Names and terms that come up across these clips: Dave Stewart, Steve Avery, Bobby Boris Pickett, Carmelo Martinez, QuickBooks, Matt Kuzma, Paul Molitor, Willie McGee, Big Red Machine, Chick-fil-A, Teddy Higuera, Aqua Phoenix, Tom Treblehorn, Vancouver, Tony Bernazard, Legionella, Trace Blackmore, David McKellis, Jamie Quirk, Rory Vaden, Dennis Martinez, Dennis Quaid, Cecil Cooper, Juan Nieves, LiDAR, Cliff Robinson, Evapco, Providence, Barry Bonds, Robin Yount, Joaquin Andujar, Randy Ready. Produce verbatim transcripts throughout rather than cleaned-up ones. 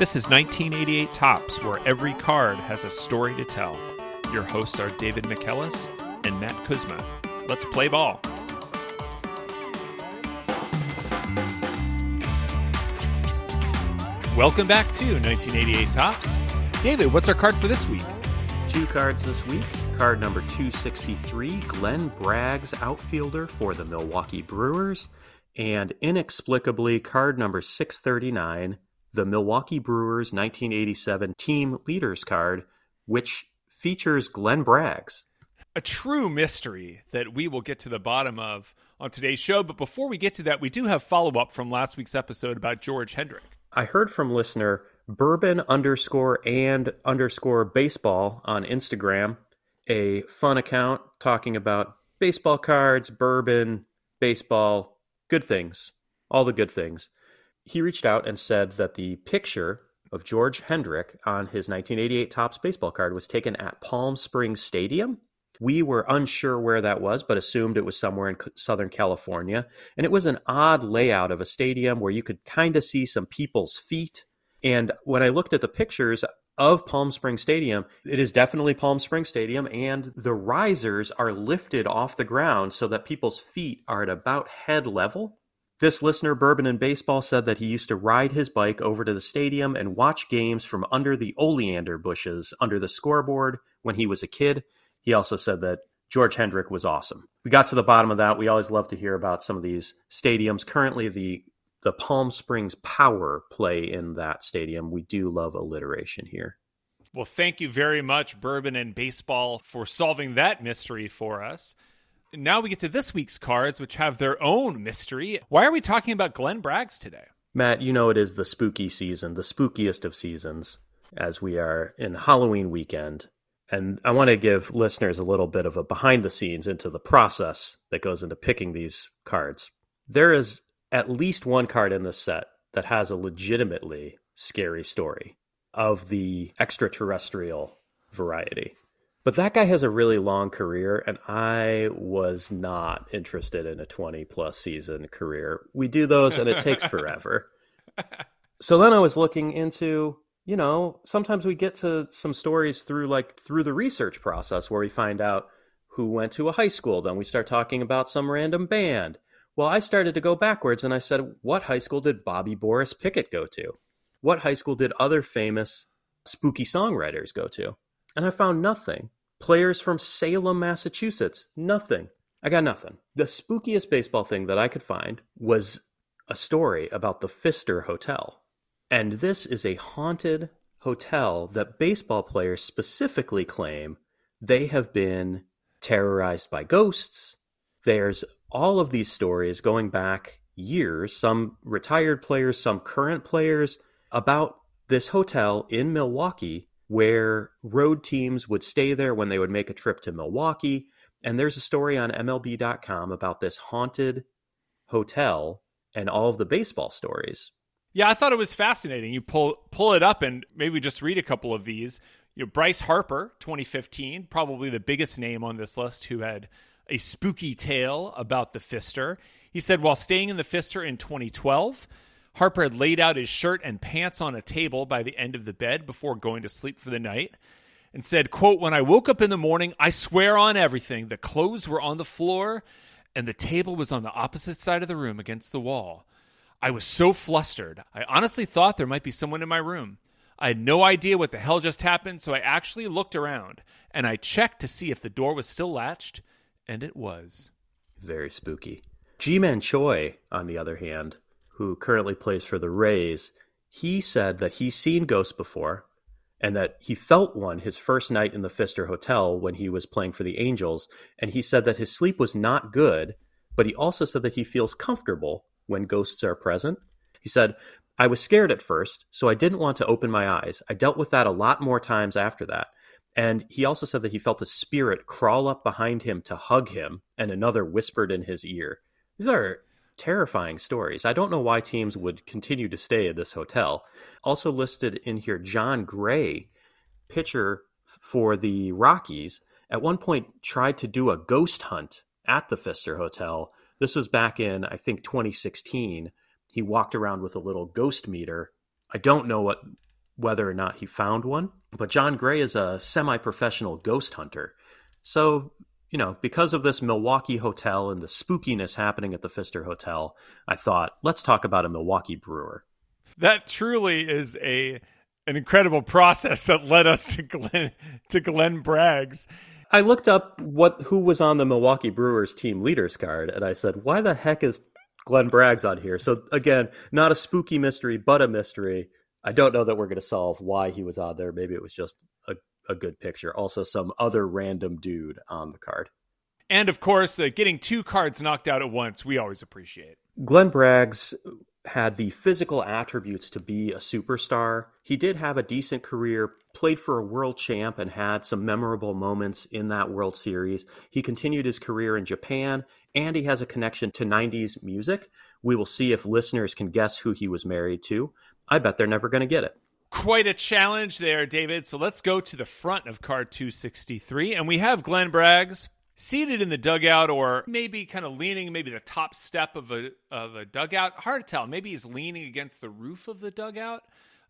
This is nineteen eighty-eight Topps, where every card has a story to tell. Your hosts are David McKellis and Matt Kuzma. Let's play ball. Welcome back to nineteen eighty-eight Topps. David, what's our card for this week? Two cards this week. Card number two sixty-three, Glenn Braggs, outfielder for the Milwaukee Brewers. And inexplicably, card number six thirty-nine, the Milwaukee Brewers nineteen eighty-seven Team Leaders card, which features Glenn Braggs. A true mystery that we will get to the bottom of on today's show. But before we get to that, we do have follow-up from last week's episode about George Hendrick. I heard from listener bourbon underscore and underscore baseball on Instagram, a fun account talking about baseball cards, bourbon, baseball, good things, all the good things. He reached out and said that the picture of George Hendrick on his nineteen eighty-eight Topps baseball card was taken at Palm Springs Stadium. We were unsure where that was, but assumed it was somewhere in Southern California. And it was an odd layout of a stadium where you could kind of see some people's feet. And when I looked at the pictures of Palm Springs Stadium, it is definitely Palm Springs Stadium. And the risers are lifted off the ground so that people's feet are at about head level. This listener, Bourbon and Baseball, said that he used to ride his bike over to the stadium and watch games from under the oleander bushes under the scoreboard when he was a kid. He also said that George Hendrick was awesome. We got to the bottom of that. We always love to hear about some of these stadiums. Currently, the the Palm Springs Power play in that stadium. We do love alliteration here. Well, thank you very much, Bourbon and Baseball, for solving that mystery for us. Now we get to this week's cards, which have their own mystery. Why are we talking about Glenn Braggs today? Matt, you know it is the spooky season, the spookiest of seasons, as we are in Halloween weekend. And I want to give listeners a little bit of a behind the scenes into the process that goes into picking these cards. There is at least one card in this set that has a legitimately scary story of the extraterrestrial variety. But that guy has a really long career, and I was not interested in a twenty-plus season career. We do those, and it takes forever. So then I was looking into... You know, sometimes we get to some stories through like through the research process where we find out who went to a high school. Then we start talking about some random band. Well, I started to go backwards and I said, what high school did Bobby Boris Pickett go to? What high school did other famous spooky songwriters go to? And I found nothing. Players from Salem, Massachusetts. Nothing. I got nothing. The spookiest baseball thing that I could find was a story about the Pfister Hotel. And this is a haunted hotel that baseball players specifically claim they have been terrorized by ghosts. There's all of these stories going back years, some retired players, some current players, about this hotel in Milwaukee where road teams would stay there when they would make a trip to Milwaukee. And there's a story on M L B dot com about this haunted hotel and all of the baseball stories. Yeah, I thought it was fascinating. You pull pull it up and maybe just read a couple of these. You know, Bryce Harper, twenty fifteen, probably the biggest name on this list, who had a spooky tale about the Pfister. He said, while staying in the Pfister in twenty twelve, Harper had laid out his shirt and pants on a table by the end of the bed before going to sleep for the night and said, quote, when I woke up in the morning, I swear on everything, the clothes were on the floor and the table was on the opposite side of the room against the wall. I was so flustered. I honestly thought there might be someone in my room. I had no idea what the hell just happened, so I actually looked around, and I checked to see if the door was still latched, and it was. Very spooky. G-Man Choi, on the other hand, who currently plays for the Rays, he said that he's seen ghosts before, and that he felt one his first night in the Pfister Hotel when he was playing for the Angels, and he said that his sleep was not good, but he also said that he feels comfortable when ghosts are present. He said, I was scared at first, so I didn't want to open my eyes. I dealt with that a lot more times after that. And he also said that he felt a spirit crawl up behind him to hug him, and another whispered in his ear. These are terrifying stories. I don't know why teams would continue to stay at this hotel. Also listed in here, John Gray, pitcher for the Rockies, at one point tried to do a ghost hunt at the Pfister Hotel. This was back in, I think, twenty sixteen. He walked around with a little ghost meter. I don't know what whether or not he found one. But John Gray is a semi-professional ghost hunter. So, you know, because of this Milwaukee hotel and the spookiness happening at the Pfister Hotel, I thought, let's talk about a Milwaukee brewer. That truly is a an incredible process that led us to Glenn, to Glenn Braggs. I looked up what who was on the Milwaukee Brewers team leaders card, and I said, why the heck is Glenn Braggs on here? So again, not a spooky mystery, but a mystery. I don't know that we're going to solve why he was on there. Maybe it was just a, a good picture. Also, some other random dude on the card. And of course, uh, getting two cards knocked out at once, we always appreciate. Glenn Braggs had the physical attributes to be a superstar. He did have a decent career, played for a world champ, and had some memorable moments in that World Series. He continued his career in Japan, and he has a connection to nineties music. We will see if listeners can guess who he was married to. I bet they're never going to get it. Quite a challenge there, David. So let's go to the front of card two sixty-three, and we have Glenn Braggs seated in the dugout, or maybe kind of leaning, maybe the top step of a of a dugout. Hard to tell. Maybe he's leaning against the roof of the dugout,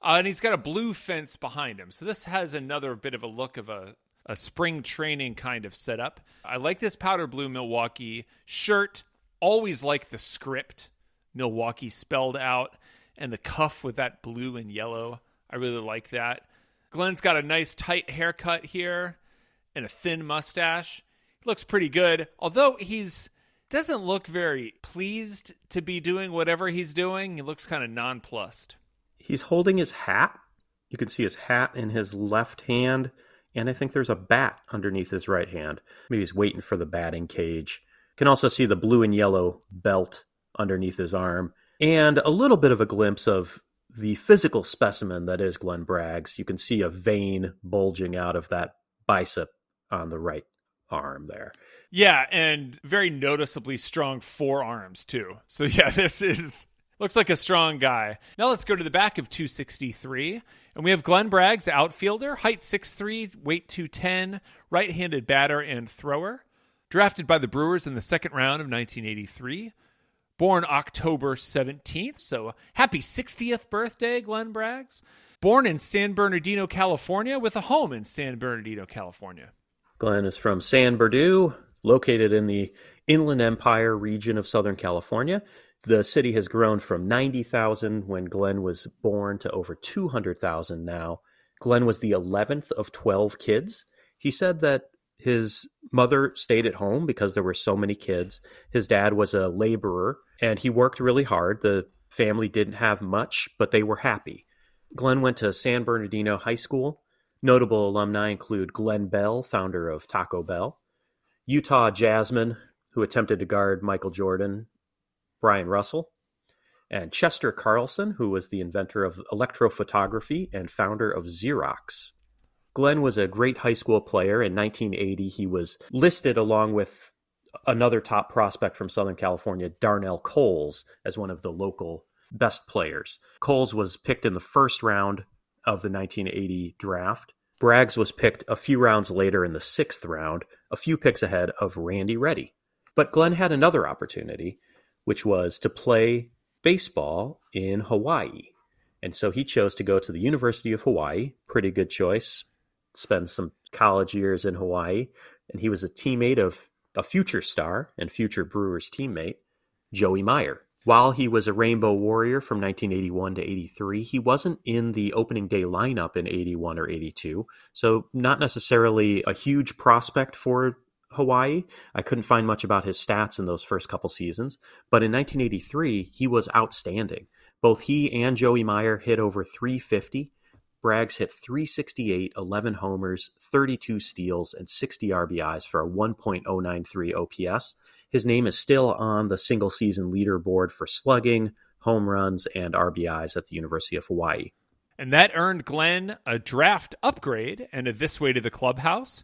uh, and he's got a blue fence behind him. So this has another bit of a look of a, a spring training kind of setup. I like this powder blue Milwaukee shirt. Always like the script, Milwaukee spelled out, and the cuff with that blue and yellow. I really like that. Glenn's got a nice tight haircut here and a thin mustache. Looks pretty good, although he's doesn't look very pleased to be doing whatever he's doing. He looks kind of nonplussed. He's holding his hat. You can see his hat in his left hand, and I think there's a bat underneath his right hand. Maybe he's waiting for the batting cage. You can also see the blue and yellow belt underneath his arm, and a little bit of a glimpse of the physical specimen that is Glenn Braggs. You can see a vein bulging out of that bicep on the right arm there. Yeah, and very noticeably strong forearms too. So yeah, this is looks like a strong guy. Now let's go to the back of two sixty-three, and we have Glenn Braggs, outfielder, height six three, weight two ten, right-handed batter and thrower. Drafted by the Brewers in the second round of nineteen eighty-three. Born October seventeenth, so happy sixtieth birthday, Glenn Braggs. Born in San Bernardino, California, with a home in San Bernardino, California. Glenn is from San Bernardino, located in the Inland Empire region of Southern California. The city has grown from ninety thousand when Glenn was born to over two hundred thousand now. Glenn was the eleventh of twelve kids. He said that his mother stayed at home because there were so many kids. His dad was a laborer, and he worked really hard. The family didn't have much, but they were happy. Glenn went to San Bernardino High School. Notable alumni include Glenn Bell, founder of Taco Bell, Utah Jasmine, who attempted to guard Michael Jordan, Brian Russell, and Chester Carlson, who was the inventor of electrophotography and founder of Xerox. Glenn was a great high school player. In nineteen eighty, he was listed along with another top prospect from Southern California, Darnell Coles, as one of the local best players. Coles was picked in the first round of the nineteen eighty draft. Braggs was picked a few rounds later in the sixth round, a few picks ahead of Randy Ready. But Glenn had another opportunity, which was to play baseball in Hawaii. And so he chose to go to the University of Hawaii. Pretty good choice. Spend some college years in Hawaii. And he was a teammate of a future star and future Brewers teammate, Joey Meyer. While he was a Rainbow Warrior from nineteen eighty-one to eighty-three, he wasn't in the opening day lineup in eighty-one or eighty-two, so not necessarily a huge prospect for Hawaii. I couldn't find much about his stats in those first couple seasons, but in nineteen eighty-three, he was outstanding. Both he and Joey Meyer hit over three fifty. Braggs hit three sixty-eight, eleven homers, thirty-two steals, and sixty R B Is for a one point oh nine three O P S. His name is still on the single-season leaderboard for slugging, home runs, and R B Is at the University of Hawaii. And that earned Glenn a draft upgrade and a This Way to the Clubhouse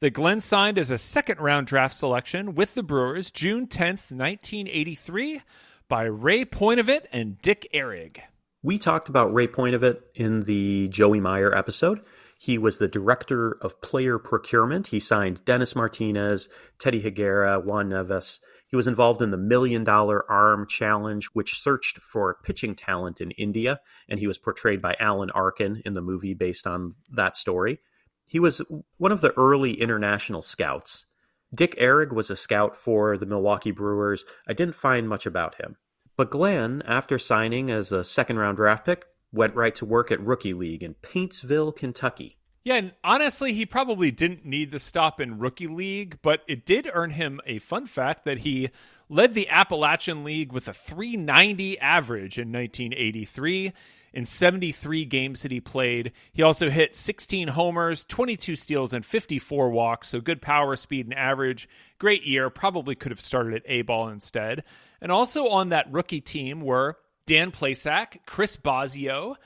that Glenn signed as a second-round draft selection with the Brewers June tenth, nineteen eighty-three by Ray Poitevint and Dick Erig. We talked about Ray Poitevint in the Joey Meyer episode. He was the director of player procurement. He signed Dennis Martinez, Teddy Higuera, Juan Neves. He was involved in the Million Dollar Arm Challenge, which searched for pitching talent in India, and he was portrayed by Alan Arkin in the movie based on that story. He was one of the early international scouts. Dick Erig was a scout for the Milwaukee Brewers. I didn't find much about him. But Glenn, after signing as a second-round draft pick, went right to work at Rookie League in Paintsville, Kentucky. Yeah, and honestly, he probably didn't need the stop in Rookie League, but it did earn him a fun fact that he led the Appalachian League with a three ninety average in nineteen eighty-three. In seventy-three games that he played, he also hit sixteen homers, twenty-two steals, and fifty-four walks, so good power, speed, and average. Great year. Probably could have started at A-ball instead. And also on that rookie team were Dan Plesac, Chris Bosio,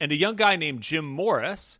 and a young guy named Jim Morris.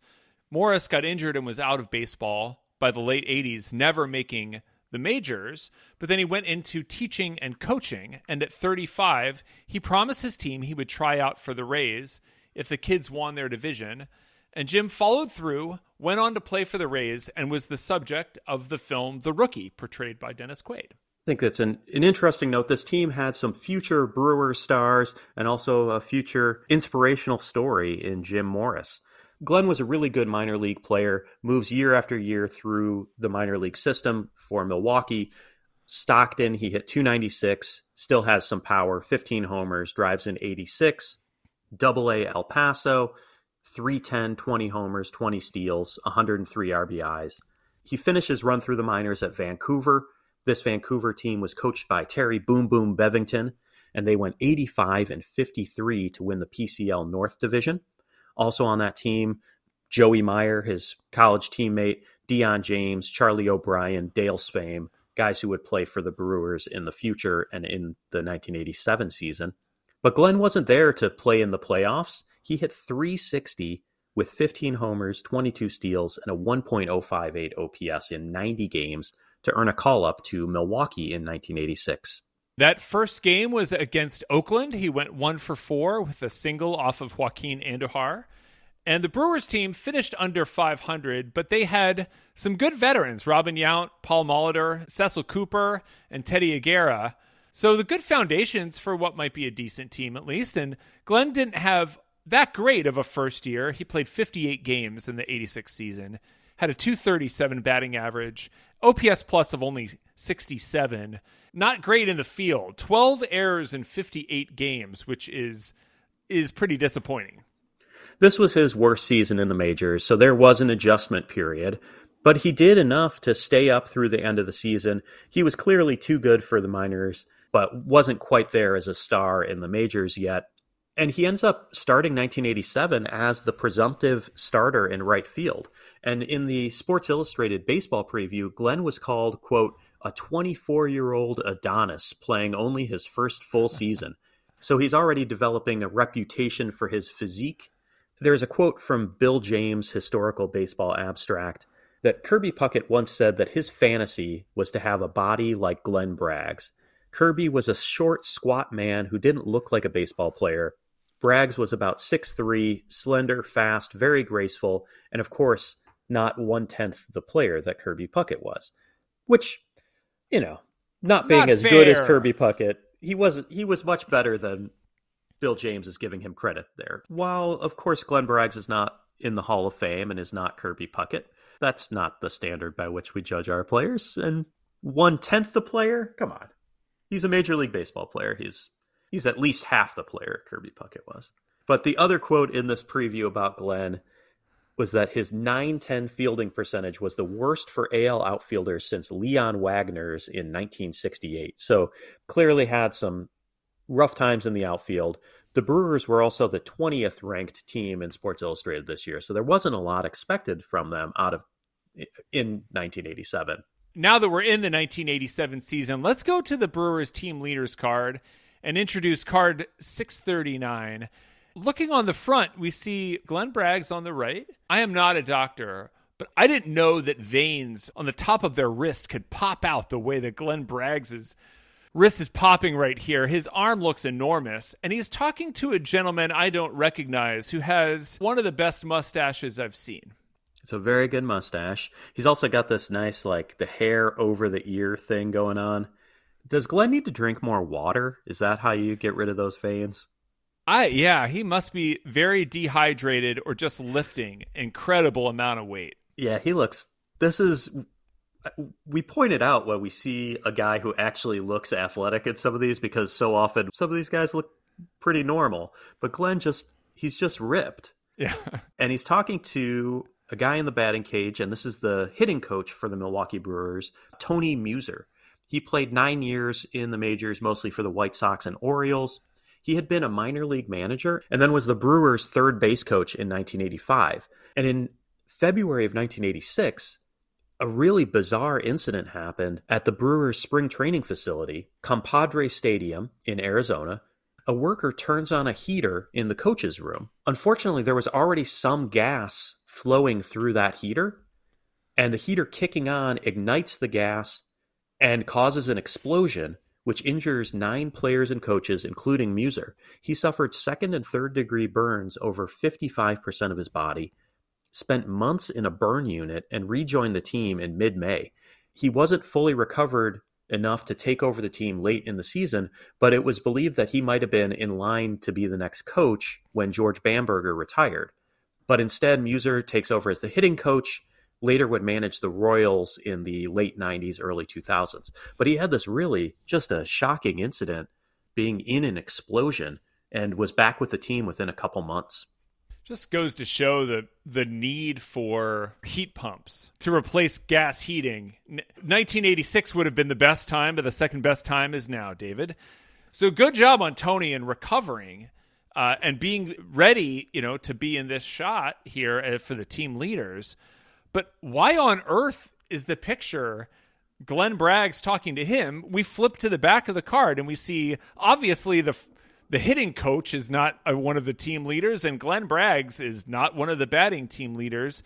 Morris got injured and was out of baseball by the late eighties, never making the majors, but then he went into teaching and coaching, and at thirty-five, he promised his team he would try out for the Rays if the kids won their division, and Jim followed through, went on to play for the Rays, and was the subject of the film The Rookie, portrayed by Dennis Quaid. I think that's an, an interesting note. This team had some future Brewer stars and also a future inspirational story in Jim Morris. Glenn was a really good minor league player, moves year after year through the minor league system for Milwaukee. Stockton, he hit two ninety-six, still has some power, fifteen homers, drives in eighty-six. Double A El Paso, three ten, twenty homers, twenty steals, one hundred three R B Is. He finished his run through the minors at Vancouver. This Vancouver team was coached by Terry Boom Boom Bevington, and they went eighty-five and fifty-three to win the P C L North Division. Also on that team, Joey Meyer, his college teammate, Deion James, Charlie O'Brien, Dale Spame, guys who would play for the Brewers in the future and in the nineteen eighty-seven season. But Glenn wasn't there to play in the playoffs. He hit three sixty with fifteen homers, twenty-two steals, and a one point oh five eight O P S in ninety games to earn a call-up to Milwaukee in nineteen eighty-six. That first game was against Oakland. He went one for four with a single off of Joaquin Andujar. And the Brewers team finished under five hundred, but they had some good veterans, Robin Yount, Paul Molitor, Cecil Cooper, and Teddy Higuera. So the good foundations for what might be a decent team, at least. And Glenn didn't have that great of a first year. He played fifty-eight games in the eighty-six season, had a two thirty-seven batting average, O P S plus of only sixty-seven. Not great in the field. twelve errors in fifty-eight games, which is is pretty disappointing. This was his worst season in the majors, so there was an adjustment period. But he did enough to stay up through the end of the season. He was clearly too good for the minors, but wasn't quite there as a star in the majors yet. And he ends up starting nineteen eighty-seven as the presumptive starter in right field. And in the Sports Illustrated baseball preview, Glenn was called, quote, a twenty-four-year-old Adonis playing only his first full season. So he's already developing a reputation for his physique. There's a quote from Bill James' Historical Baseball Abstract that Kirby Puckett once said that his fantasy was to have a body like Glenn Braggs. Kirby was a short, squat man who didn't look like a baseball player. Braggs was about six three, slender, fast, very graceful, and of course, not one-tenth the player that Kirby Puckett was. Which, you know, not being not as fair. Good as Kirby Puckett, he wasn't. He was much better than Bill James is giving him credit there. While, of course, Glenn Braggs is not in the Hall of Fame and is not Kirby Puckett, that's not the standard by which we judge our players. And one-tenth the player? Come on. He's a Major League Baseball player. He's he's at least half the player Kirby Puckett was. But the other quote in this preview about Glenn was that his nine ten fielding percentage was the worst for A L outfielders since Leon Wagner's in nineteen sixty-eight. So clearly had some rough times in the outfield. The Brewers were also the twentieth ranked team in Sports Illustrated this year. So there wasn't a lot expected from them out of in nineteen eighty-seven. Now that we're in the nineteen eighty-seven season, let's go to the Brewers team leaders card and introduce card six thirty-nine. Looking on the front, we see Glenn Braggs on the right. I am not a doctor, but I didn't know that veins on the top of their wrist could pop out the way that Glenn Braggs's wrist is popping right here. His arm looks enormous, and he's talking to a gentleman I don't recognize who has one of the best mustaches I've seen. It's a very good mustache. He's also got this nice, like, the hair over the ear thing going on. Does Glenn need to drink more water? Is that how you get rid of those veins? I yeah, he must be very dehydrated or just lifting incredible amount of weight. Yeah, he looks... This is... We pointed out when we see a guy who actually looks athletic at some of these, because so often some of these guys look pretty normal. But Glenn just... He's just ripped. Yeah. And he's talking to a guy in the batting cage, and this is the hitting coach for the Milwaukee Brewers, Tony Muser. He played nine years in the majors, mostly for the White Sox and Orioles. He had been a minor league manager and then was the Brewers' third base coach in nineteen eighty-five. And in February of nineteen eighty-six, a really bizarre incident happened at the Brewers' spring training facility, Compadre Stadium in Arizona. A worker turns on a heater in the coach's room. Unfortunately, there was already some gas flowing through that heater, and the heater kicking on ignites the gas and causes an explosion, which injures nine players and coaches, including Muser. He suffered second and third degree burns over fifty-five percent of his body, spent months in a burn unit, and rejoined the team in mid-May. He wasn't fully recovered enough to take over the team late in the season, but it was believed that he might have been in line to be the next coach when George Bamberger retired. But instead, Muser takes over as the hitting coach, later would manage the Royals in the late nineties, early two thousands. But he had this really just a shocking incident being in an explosion and was back with the team within a couple months. Just goes to show the the need for heat pumps to replace gas heating. nineteen eighty-six would have been the best time, but the second best time is now, David. So good job on Tony in recovering uh, and being ready, you know, to be in this shot here for the team leaders. But why on earth is the picture Glenn Braggs talking to him? We flip to the back of the card and we see obviously the... The hitting coach is not a, one of the team leaders, and Glenn Braggs is not one of the batting team leaders.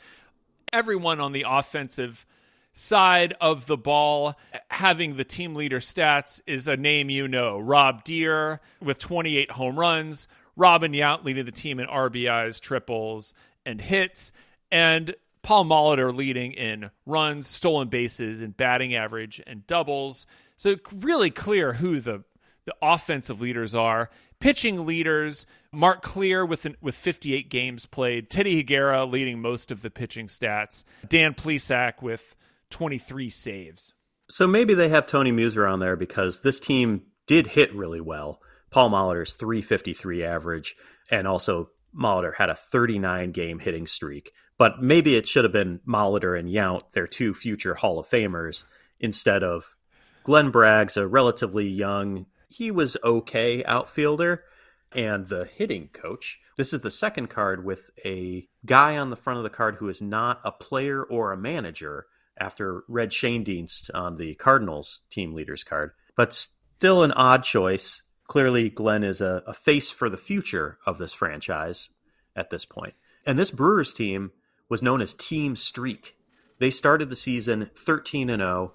Everyone on the offensive side of the ball having the team leader stats is a name you know. Rob Deere with twenty-eight home runs, Robin Yount leading the team in R B Is, triples, and hits, and Paul Molitor leading in runs, stolen bases, and batting average, and doubles. So really clear who the the offensive leaders are. Pitching leaders, Mark Clear with an, with fifty-eight games played, Teddy Higuera leading most of the pitching stats, Dan Plesac with twenty-three saves. So maybe they have Tony Muser on there because this team did hit really well. Paul Molitor's three fifty-three average, and also Molitor had a thirty-nine game hitting streak. But maybe it should have been Molitor and Yount, their two future Hall of Famers, instead of Glenn Braggs, a relatively young... He was okay outfielder, and the hitting coach. This is the second card with a guy on the front of the card who is not a player or a manager after Red Shandeenst on the Cardinals team leaders card, but still an odd choice. Clearly, Glenn is a, a face for the future of this franchise at this point. And this Brewers team was known as Team Streak. They started the season thirteen and oh,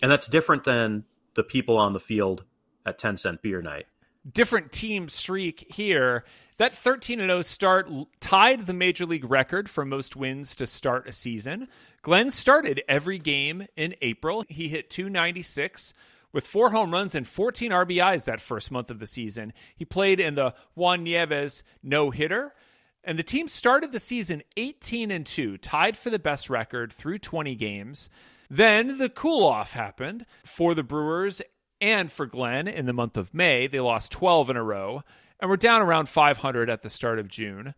and that's different than the people on the field at ten cent beer night. Different team streak here. That thirteen and oh start tied the major league record for most wins to start a season. Glenn started every game in April. He hit two ninety-six with four home runs and fourteen R B Is that first month of the season. He played in the Juan Nieves no-hitter, and the team started the season eighteen and two, tied for the best record through twenty games. Then the cool-off happened for the Brewers and for Glenn in the month of May. They lost twelve in a row and were down around five hundred at the start of June.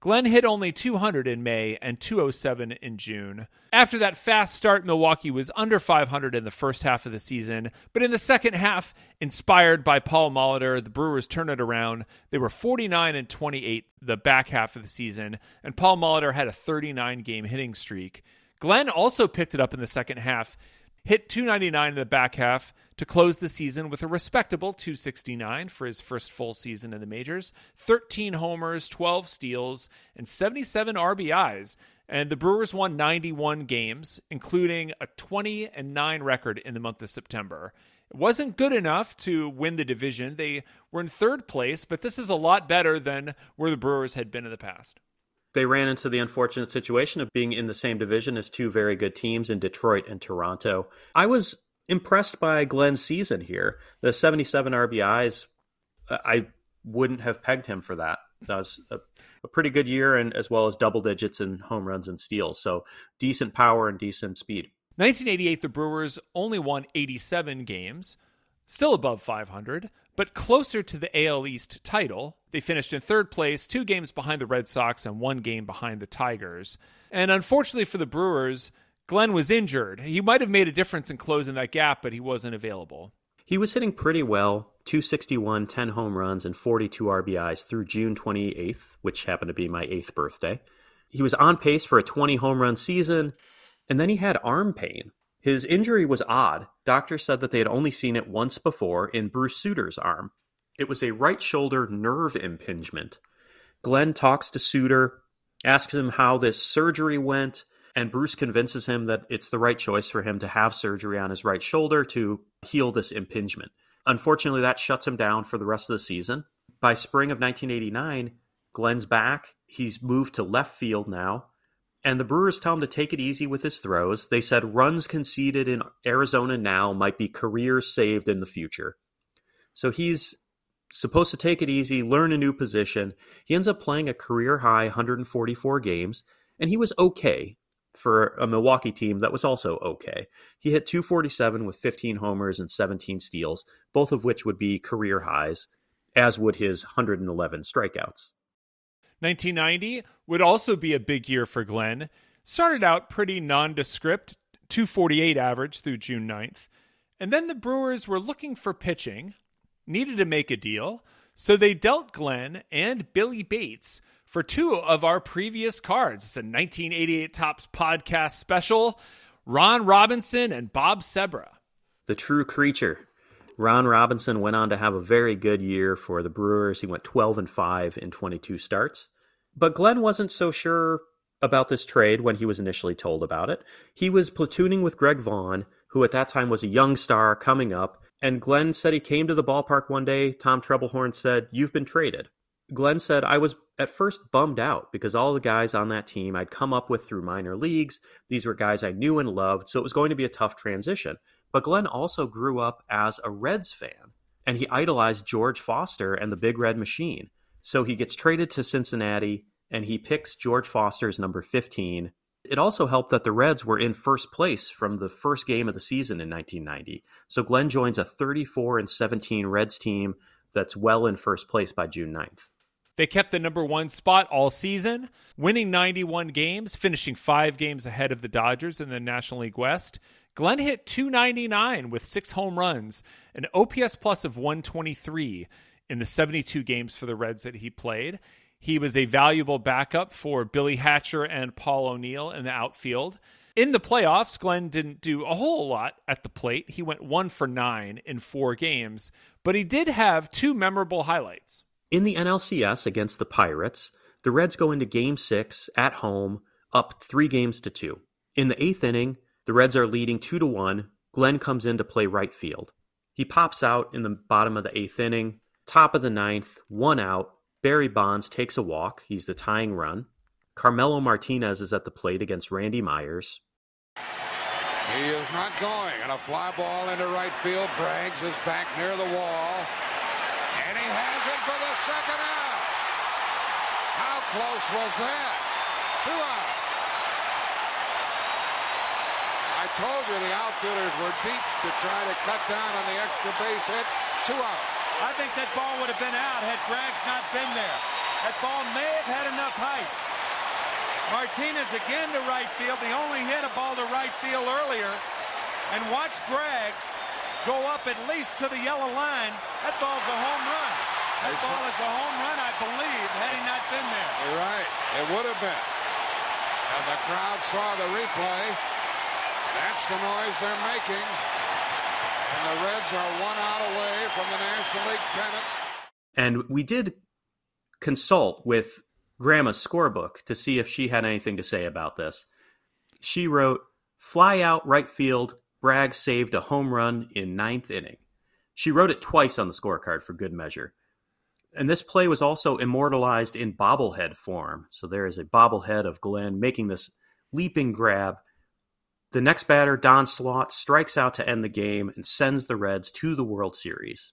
Glenn hit only two hundred in May and two oh seven in June. After that fast start, Milwaukee was under five hundred in the first half of the season. But in the second half, inspired by Paul Molitor, the Brewers turned it around. They were forty-nine and twenty-eight the back half of the season, and Paul Molitor had a thirty-nine game hitting streak. Glenn also picked it up in the second half, hit two ninety-nine in the back half to close the season with a respectable two sixty-nine for his first full season in the majors, thirteen homers, twelve steals, and seventy-seven R B Is. And the Brewers won ninety-one games, including a twenty and nine record in the month of September. It wasn't good enough to win the division. They were in third place, but this is a lot better than where the Brewers had been in the past. They ran into the unfortunate situation of being in the same division as two very good teams in Detroit and Toronto. I was impressed by Glenn's season here. The seventy-seven R B Is, I wouldn't have pegged him for that. That was a, a pretty good year, and as well as double digits in home runs and steals. So decent power and decent speed. nineteen eighty-eight, the Brewers only won eighty-seven games, still above five hundred, but closer to the A L East title. They finished in third place, two games behind the Red Sox and one game behind the Tigers. And unfortunately for the Brewers, Glenn was injured. He might have made a difference in closing that gap, but he wasn't available. He was hitting pretty well, two sixty-one, ten home runs, and forty-two R B Is through June twenty-eighth, which happened to be my eighth birthday. He was on pace for a twenty home run season, and then he had arm pain. His injury was odd. Doctors said that they had only seen it once before in Bruce Suter's arm. It was a right shoulder nerve impingement. Glenn talks to Suter, asks him how this surgery went, and Bruce convinces him that it's the right choice for him to have surgery on his right shoulder to heal this impingement. Unfortunately, that shuts him down for the rest of the season. By spring of nineteen eighty-nine, Glenn's back. He's moved to left field now. And the Brewers tell him to take it easy with his throws. They said runs conceded in Arizona now might be careers saved in the future. So he's supposed to take it easy, learn a new position. He ends up playing a career-high one hundred forty-four games, and he was okay for a Milwaukee team that was also okay. He hit two forty-seven with fifteen homers and seventeen steals, both of which would be career highs, as would his one hundred eleven strikeouts. nineteen ninety would also be a big year for Glenn. Started out pretty nondescript, two forty-eight average through June ninth. And then the Brewers were looking for pitching, needed to make a deal, so they dealt Glenn and Billy Bates for two of our previous cards. It's a nineteen eighty-eight Topps podcast special, Ron Robinson and Bob Sebra. The true creature. Ron Robinson went on to have a very good year for the Brewers. He went twelve and five in twenty-two starts. But Glenn wasn't so sure about this trade when he was initially told about it. He was platooning with Greg Vaughn, who at that time was a young star coming up, and Glenn said he came to the ballpark one day. Tom Treblehorn said, "You've been traded." Glenn said, "I was at first bummed out because all the guys on that team I'd come up with through minor leagues, these were guys I knew and loved, so it was going to be a tough transition." But Glenn also grew up as a Reds fan, and he idolized George Foster and the Big Red Machine. So he gets traded to Cincinnati, and he picks George Foster's number fifteen. It also helped that the Reds were in first place from the first game of the season in nineteen ninety. So Glenn joins a thirty-four and seventeen Reds team that's well in first place by June ninth. They kept the number one spot all season, winning ninety-one games, finishing five games ahead of the Dodgers in the National League West. Glenn hit two ninety-nine with six home runs, an O P S plus of one twenty-three in the seventy-two games for the Reds that he played. He was a valuable backup for Billy Hatcher and Paul O'Neill in the outfield. In the playoffs, Glenn didn't do a whole lot at the plate. He went one for nine in four games, but he did have two memorable highlights. In the N L C S against the Pirates, the Reds go into Game six at home, up three games to two. In the eighth inning, the Reds are leading two to one. Glenn comes in to play right field. He pops out in the bottom of the eighth inning, top of the ninth, one out. Barry Bonds takes a walk. He's the tying run. Carmelo Martinez is at the plate against Randy Myers. He is not going, and a fly ball into right field. Braggs is back near the wall, and he has it for the second out. How close was that? Two out. I told you the outfielders were deep to try to cut down on the extra base hit. Two out. I think that ball would have been out had Braggs not been there. That ball may have had enough height. Martinez again to right field. He only hit a ball to right field earlier. And watch Braggs go up at least to the yellow line. That ball's a home run. That they ball saw. Is a home run, I believe, had he not been there. You're right. It would have been. And the crowd saw the replay. That's the noise they're making. And the Reds are one out away from the National League pennant. And we did consult with Grandma's scorebook to see if she had anything to say about this. She wrote, "Fly out right field, Bragg saved a home run in ninth inning." She wrote it twice on the scorecard for good measure. And this play was also immortalized in bobblehead form. So there is a bobblehead of Glenn making this leaping grab. The next batter, Don Slott, strikes out to end the game and sends the Reds to the World Series.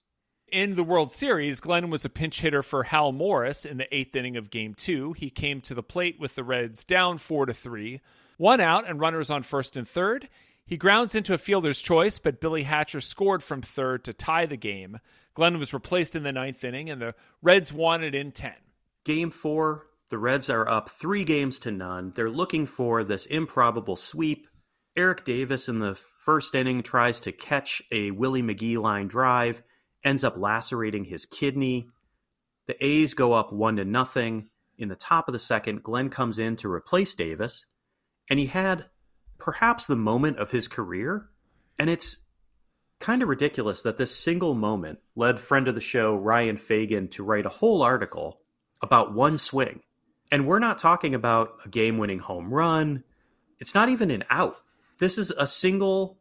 In the World Series, Glenn was a pinch hitter for Hal Morris in the eighth inning of Game two. He came to the plate with the Reds down four to three. One out and runners on first and third. He grounds into a fielder's choice, but Billy Hatcher scored from third to tie the game. Glenn was replaced in the ninth inning, and the Reds won it in ten. Game four, the Reds are up three games to none. They're looking for this improbable sweep. Eric Davis in the first inning tries to catch a Willie McGee line drive, ends up lacerating his kidney. The A's go up one to nothing. In the top of the second, Glenn comes in to replace Davis, and he had perhaps the moment of his career. And it's kind of ridiculous that this single moment led friend of the show, Ryan Fagan, to write a whole article about one swing. And we're not talking about a game-winning home run. It's not even an out. This is a single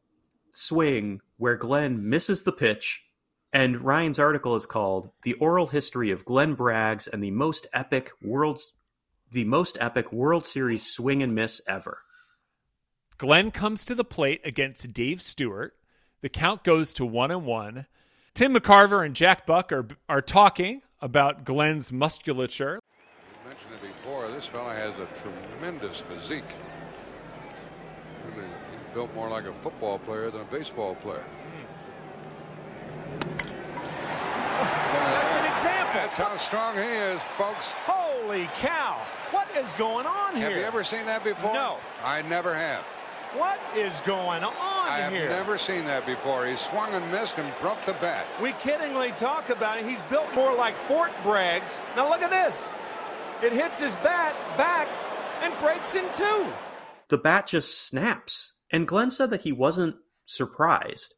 swing where Glenn misses the pitch. And Ryan's article is called "The Oral History of Glenn Braggs and the Most Epic World's the Most Epic World Series Swing and Miss Ever." Glenn comes to the plate against Dave Stewart. The count goes to one and one. Tim McCarver and Jack Buck are are talking about Glenn's musculature. I mentioned it before. This fella has a tremendous physique. Really, he's built more like a football player than a baseball player. That's an example. That's how strong he is, folks. Holy cow. What is going on here? Have you ever seen that before? No. I never have. What is going on I here? I have never seen that before. He swung and missed and broke the bat. We kiddingly talk about it. He's built more like Fort Braggs. Now look at this. It hits his bat back and breaks in two. The bat just snaps. And Glenn said that he wasn't surprised.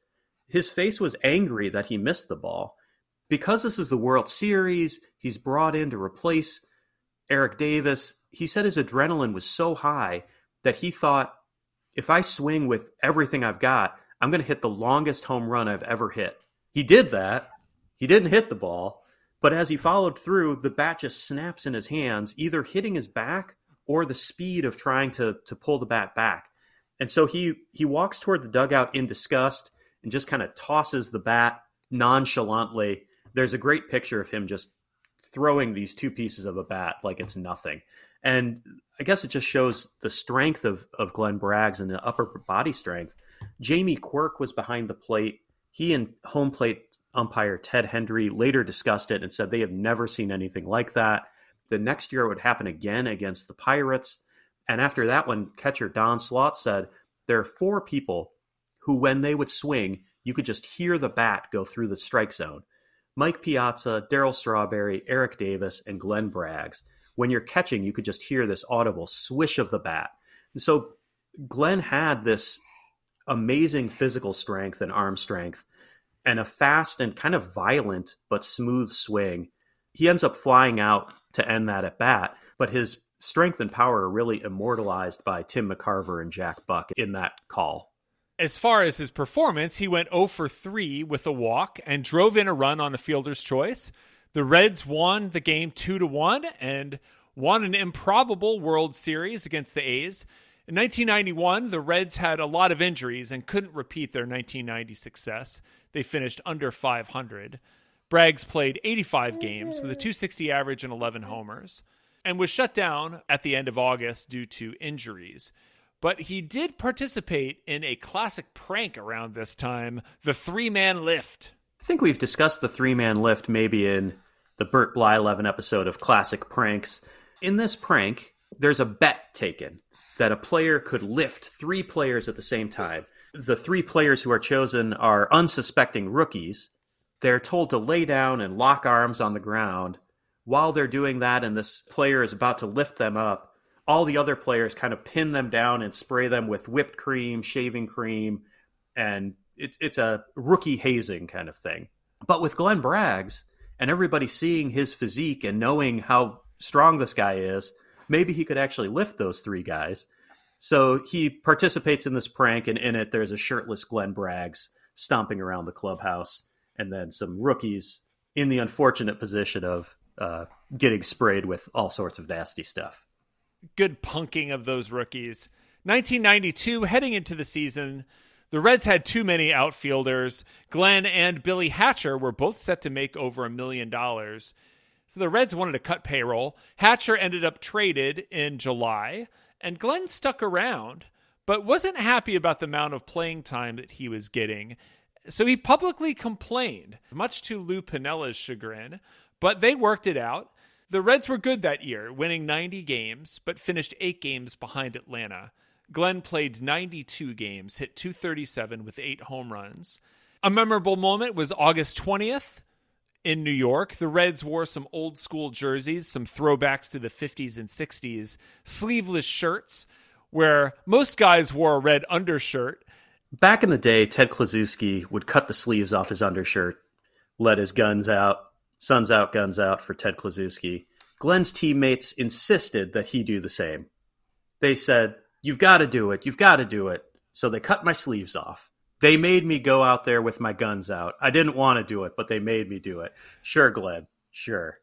His face was angry that he missed the ball. Because this is the World Series, he's brought in to replace Eric Davis. He said his adrenaline was so high that he thought, if I swing with everything I've got, I'm going to hit the longest home run I've ever hit. He did that. He didn't hit the ball. But as he followed through, the bat just snaps in his hands, either hitting his back or the speed of trying to, to pull the bat back. And so he, he walks toward the dugout in disgust and just kind of tosses the bat nonchalantly. There's a great picture of him just throwing these two pieces of a bat like it's nothing. And I guess it just shows the strength of, of Glenn Braggs and the upper body strength. Jamie Quirk was behind the plate. He and home plate umpire Ted Hendry later discussed it and said they have never seen anything like that. The next year it would happen again against the Pirates. And after that one, catcher Don Slott said, there are four people who, when they would swing, you could just hear the bat go through the strike zone. Mike Piazza, Darryl Strawberry, Eric Davis, and Glenn Braggs. When you're catching, you could just hear this audible swish of the bat. And so Glenn had this amazing physical strength and arm strength and a fast and kind of violent but smooth swing. He ends up flying out to end that at bat, but his strength and power are really immortalized by Tim McCarver and Jack Buck in that call. As far as his performance, he went oh for three with a walk and drove in a run on a fielder's choice. The Reds won the game two to one and won an improbable World Series against the A's. In nineteen ninety-one, the Reds had a lot of injuries and couldn't repeat their nineteen ninety success. They finished under five hundred. Braggs played eighty-five games with a two sixty average and eleven homers and was shut down at the end of August due to injuries. But he did participate in a classic prank around this time, the three-man lift. I think we've discussed the three-man lift maybe in the Bert Blyleven episode of Classic Pranks. In this prank, there's a bet taken that a player could lift three players at the same time. The three players who are chosen are unsuspecting rookies. They're told to lay down and lock arms on the ground. While they're doing that and this player is about to lift them up, all the other players kind of pin them down and spray them with whipped cream, shaving cream, and it, it's a rookie hazing kind of thing. But with Glenn Braggs and everybody seeing his physique and knowing how strong this guy is, maybe he could actually lift those three guys. So he participates in this prank, and in it there's a shirtless Glenn Braggs stomping around the clubhouse, and then some rookies in the unfortunate position of uh, getting sprayed with all sorts of nasty stuff. Good punking of those rookies. nineteen ninety-two, heading into the season, the Reds had too many outfielders. Glenn and Billy Hatcher were both set to make over a million dollars. So the Reds wanted to cut payroll. Hatcher ended up traded in July, and Glenn stuck around, but wasn't happy about the amount of playing time that he was getting. So he publicly complained, much to Lou Pinella's chagrin, but they worked it out. The Reds were good that year, winning ninety games, but finished eight games behind Atlanta. Glenn played ninety-two games, hit two thirty-seven with eight home runs. A memorable moment was August twentieth in New York. The Reds wore some old school jerseys, some throwbacks to the fifties and sixties, sleeveless shirts, where most guys wore a red undershirt. Back in the day, Ted Kluszewski would cut the sleeves off his undershirt, let his guns out, sun's out, guns out for Ted Kluszewski. Glenn's teammates insisted that he do the same. They said, you've got to do it. You've got to do it. So they cut my sleeves off. They made me go out there with my guns out. I didn't want to do it, but they made me do it. Sure, Glenn. Sure.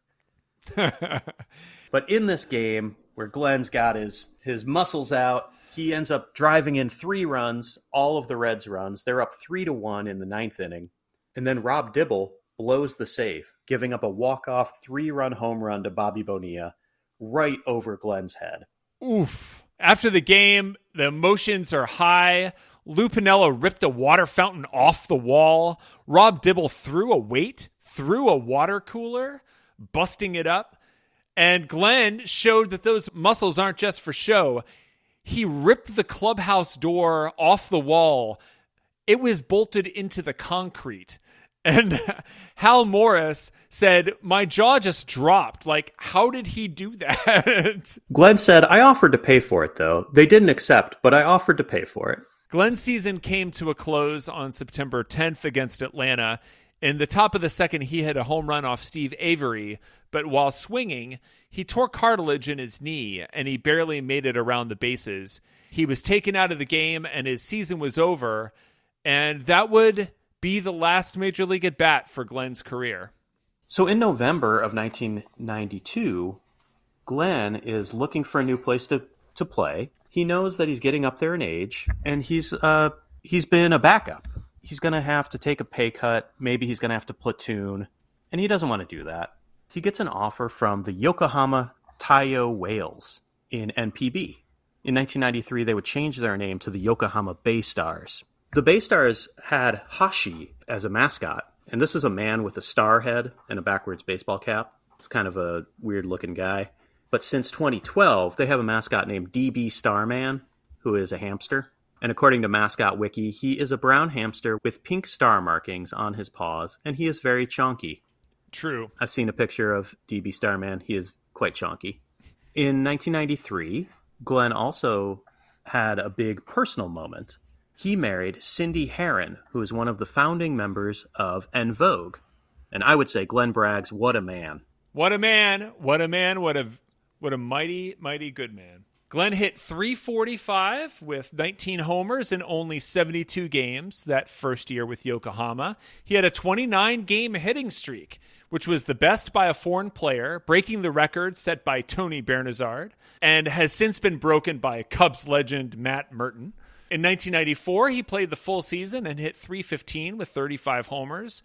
But in this game where Glenn's got his, his muscles out, he ends up driving in three runs, all of the Reds' runs. They're up three to one in the ninth inning. And then Rob Dibble blows the save, giving up a walk-off three-run home run to Bobby Bonilla right over Glenn's head. Oof. After the game, the emotions are high. Lou Piniella ripped a water fountain off the wall. Rob Dibble threw a weight through a water cooler, busting it up. And Glenn showed that those muscles aren't just for show. He ripped the clubhouse door off the wall. It was bolted into the concrete. And Hal Morris said, my jaw just dropped. Like, how did he do that? Glenn said, I offered to pay for it, though. They didn't accept, but I offered to pay for it. Glenn's season came to a close on September tenth against Atlanta. In the top of the second, he hit a home run off Steve Avery, but while swinging, he tore cartilage in his knee, and he barely made it around the bases. He was taken out of the game, and his season was over, and that would be the last major league at bat for Glenn's career. So in November of nineteen ninety-two, Glenn is looking for a new place to, to play. He knows that he's getting up there in age, and he's uh he's been a backup. He's going to have to take a pay cut. Maybe he's going to have to platoon, and he doesn't want to do that. He gets an offer from the Yokohama Taiyo Whales in N P B. In nineteen ninety-three, they would change their name to the Yokohama Bay Stars. The Bay Stars had Hashi as a mascot, and this is a man with a star head and a backwards baseball cap. It's kind of a weird-looking guy. But since twenty twelve, they have a mascot named D B Starman, who is a hamster. And according to Mascot Wiki, he is a brown hamster with pink star markings on his paws, and he is very chonky. True. I've seen a picture of D B Starman. He is quite chonky. In nineteen ninety-three, Glenn also had a big personal moment. He married Cindy Herron, who is one of the founding members of En Vogue. And I would say Glenn Braggs, what a man. What a man. What a man. What a what a mighty, mighty good man. Glenn hit three forty-five with nineteen homers in only seventy-two games that first year with Yokohama. He had a twenty-nine game hitting streak, which was the best by a foreign player, breaking the record set by Tony Bernazard, and has since been broken by Cubs legend Matt Merton. In nineteen ninety-four, he played the full season and hit three fifteen with thirty-five homers,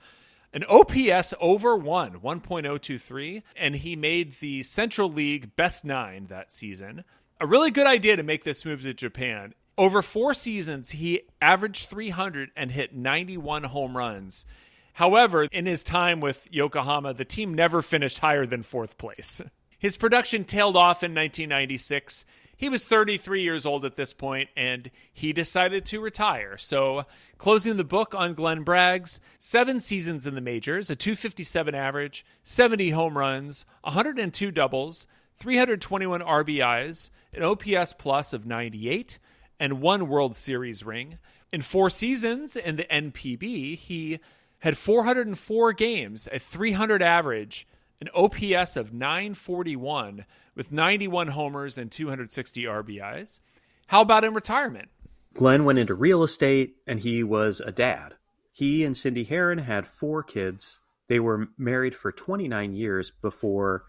an O P S over one, one point oh two three, and he made the Central League best nine that season. A really good idea to make this move to Japan. Over four seasons, he averaged three hundred and hit ninety-one home runs. However, in his time with Yokohama, the team never finished higher than fourth place. His production tailed off in nineteen ninety-six. He was thirty-three years old at this point, and he decided to retire. So closing the book on Glenn Braggs, seven seasons in the majors, a two fifty-seven average, seventy home runs, one hundred two doubles, three twenty-one R B Is, an O P S plus of ninety-eight, and one World Series ring. In four seasons in the N P B, he had four hundred four games, a three hundred average, an O P S of nine forty-one with ninety-one homers and two sixty R B Is. How about in retirement? Glenn went into real estate, and he was a dad. He and Cindy Herron had four kids. They were married for twenty-nine years before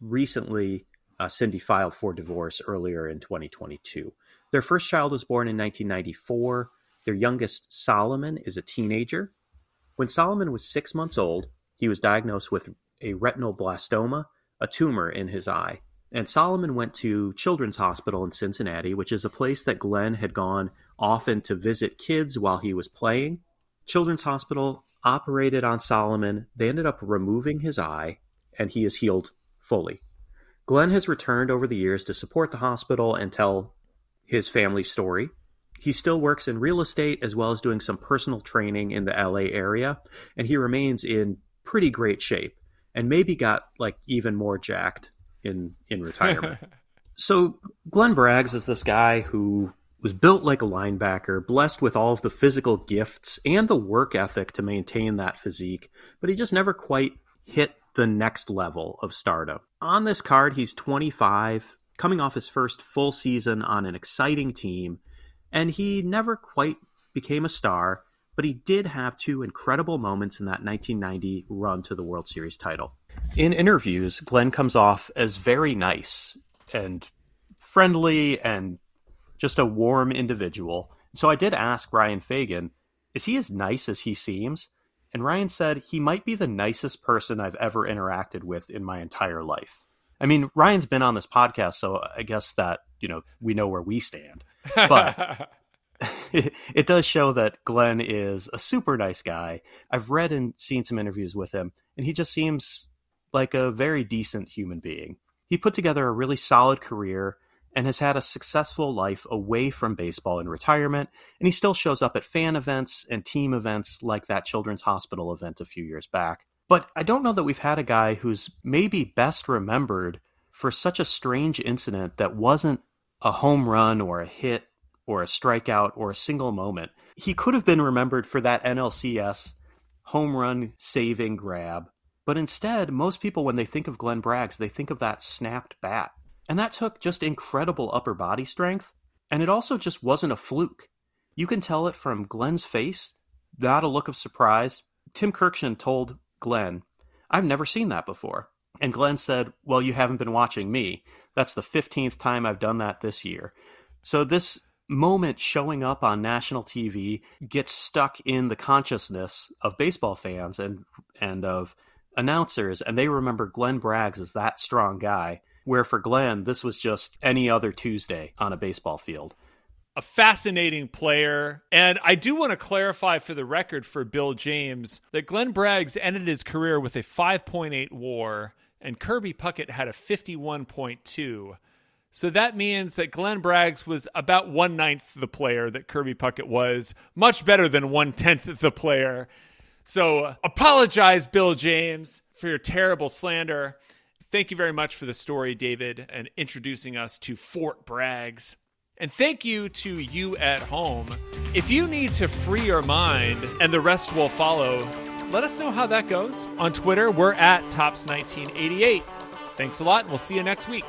recently Uh, Cindy filed for divorce earlier in twenty twenty-two. Their first child was born in nineteen ninety-four. Their youngest, Solomon, is a teenager. When Solomon was six months old, he was diagnosed with a retinoblastoma, a tumor in his eye. And Solomon went to Children's Hospital in Cincinnati, which is a place that Glenn had gone often to visit kids while he was playing. Children's Hospital operated on Solomon. They ended up removing his eye, and he is healed fully. Glenn has returned over the years to support the hospital and tell his family story. He still works in real estate as well as doing some personal training in the L A area, and he remains in pretty great shape and maybe got like even more jacked in, in retirement. So Glenn Braggs is this guy who was built like a linebacker, blessed with all of the physical gifts and the work ethic to maintain that physique, but he just never quite hit the next level of stardom. On this card, he's twenty-five, coming off his first full season on an exciting team, and he never quite became a star, but he did have two incredible moments in that nineteen ninety run to the World Series title. In interviews, Glenn comes off as very nice and friendly and just a warm individual. So I did ask Ryan Fagan, is he as nice as he seems? And Ryan said he might be the nicest person I've ever interacted with in my entire life. I mean, Ryan's been on this podcast, so I guess that, you know, we know where we stand. But it, it does show that Glenn is a super nice guy. I've read and seen some interviews with him, and he just seems like a very decent human being. He put together a really solid career and has had a successful life away from baseball in retirement, and he still shows up at fan events and team events like that Children's Hospital event a few years back. But I don't know that we've had a guy who's maybe best remembered for such a strange incident that wasn't a home run or a hit or a strikeout or a single moment. He could have been remembered for that N L C S home run saving grab, but instead, most people, when they think of Glenn Braggs, they think of that snapped bat. And that took just incredible upper body strength, and it also just wasn't a fluke. You can tell it from Glenn's face, not a look of surprise. Tim Kirkshin told Glenn, I've never seen that before. And Glenn said, well, you haven't been watching me. That's the fifteenth time I've done that this year. So this moment showing up on national T V gets stuck in the consciousness of baseball fans and, and of announcers, and they remember Glenn Braggs as that strong guy. Where for Glenn, this was just any other Tuesday on a baseball field. A fascinating player. And I do want to clarify for the record for Bill James that Glenn Braggs ended his career with a five point eight W A R and Kirby Puckett had a fifty-one point two. So that means that Glenn Braggs was about one-ninth the player that Kirby Puckett was, much better than one-tenth the player. So apologize, Bill James, for your terrible slander. Thank you very much for the story, David, and introducing us to Fort Braggs. And thank you to you at home. If you need to free your mind and the rest will follow, let us know how that goes. On Twitter, we're at Tops nineteen eighty-eight. Thanks a lot, and we'll see you next week.